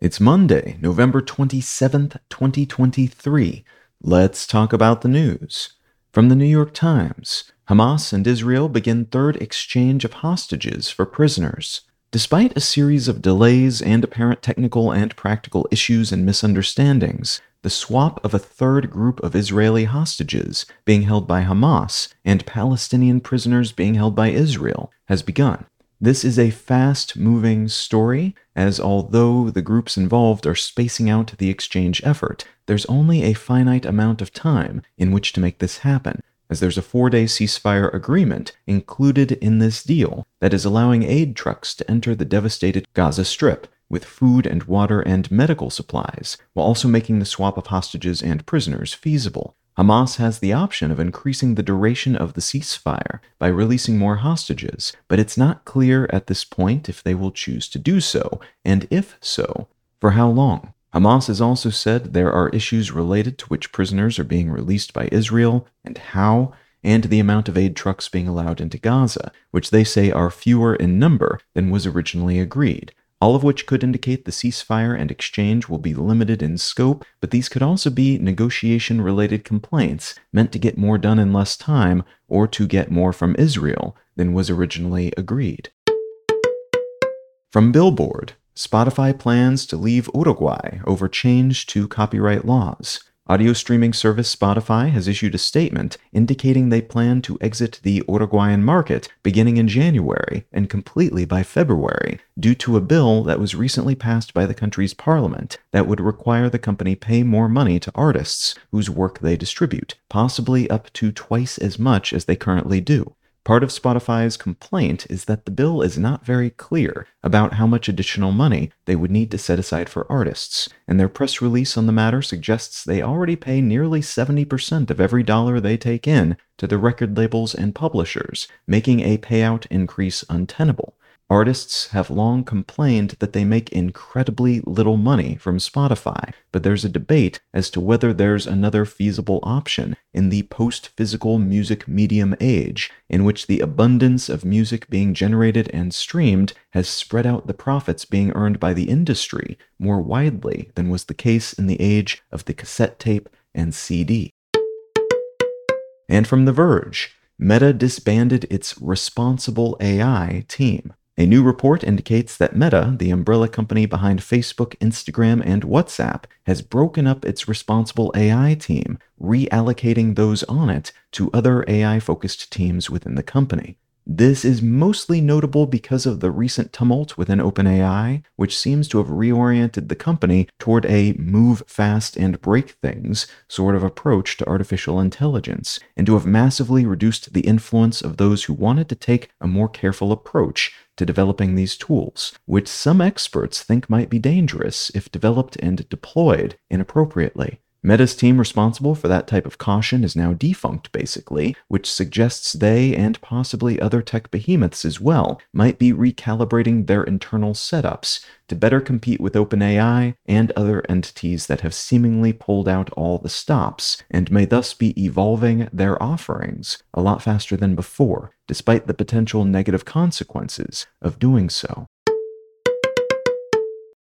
It's Monday, November 27th, 2023. Let's talk about the news. From The New York Times, Hamas and Israel begin third exchange of hostages for prisoners. Despite a series of delays and apparent technical and practical issues and misunderstandings, the swap of a third group of Israeli hostages being held by Hamas and Palestinian prisoners being held by Israel has begun. This is a fast-moving story, as although the groups involved are spacing out the exchange effort, there's only a finite amount of time in which to make this happen, as there's a four-day ceasefire agreement included in this deal that is allowing aid trucks to enter the devastated Gaza Strip with food and water and medical supplies, while also making the swap of hostages and prisoners feasible. Hamas has the option of increasing the duration of the ceasefire by releasing more hostages, but it's not clear at this point if they will choose to do so, and if so, for how long. Hamas has also said there are issues related to which prisoners are being released by Israel and how, and the amount of aid trucks being allowed into Gaza, which they say are fewer in number than was originally agreed. All of which could indicate the ceasefire and exchange will be limited in scope, but these could also be negotiation-related complaints meant to get more done in less time or to get more from Israel than was originally agreed. From Billboard, Spotify plans to leave Uruguay over change to copyright laws. Audio streaming service Spotify has issued a statement indicating they plan to exit the Uruguayan market beginning in January and completely by February due to a bill that was recently passed by the country's parliament that would require the company pay more money to artists whose work they distribute, possibly up to twice as much as they currently do. Part of Spotify's complaint is that the bill is not very clear about how much additional money they would need to set aside for artists, and their press release on the matter suggests they already pay nearly 70% of every dollar they take in to the record labels and publishers, making a payout increase untenable. Artists have long complained that they make incredibly little money from Spotify, but there's a debate as to whether there's another feasible option in the post-physical music medium age, in which the abundance of music being generated and streamed has spread out the profits being earned by the industry more widely than was the case in the age of the cassette tape and CD. And from The Verge, Meta disbanded its responsible AI team. A new report indicates that Meta, the umbrella company behind Facebook, Instagram, and WhatsApp, has broken up its responsible AI team, reallocating those on it to other AI-focused teams within the company. This is mostly notable because of the recent tumult within OpenAI, which seems to have reoriented the company toward a move fast and break things sort of approach to artificial intelligence, and to have massively reduced the influence of those who wanted to take a more careful approach to developing these tools, which some experts think might be dangerous if developed and deployed inappropriately. Meta's team responsible for that type of caution is now defunct, basically, which suggests they, and possibly other tech behemoths as well, might be recalibrating their internal setups to better compete with OpenAI and other entities that have seemingly pulled out all the stops, and may thus be evolving their offerings a lot faster than before, despite the potential negative consequences of doing so.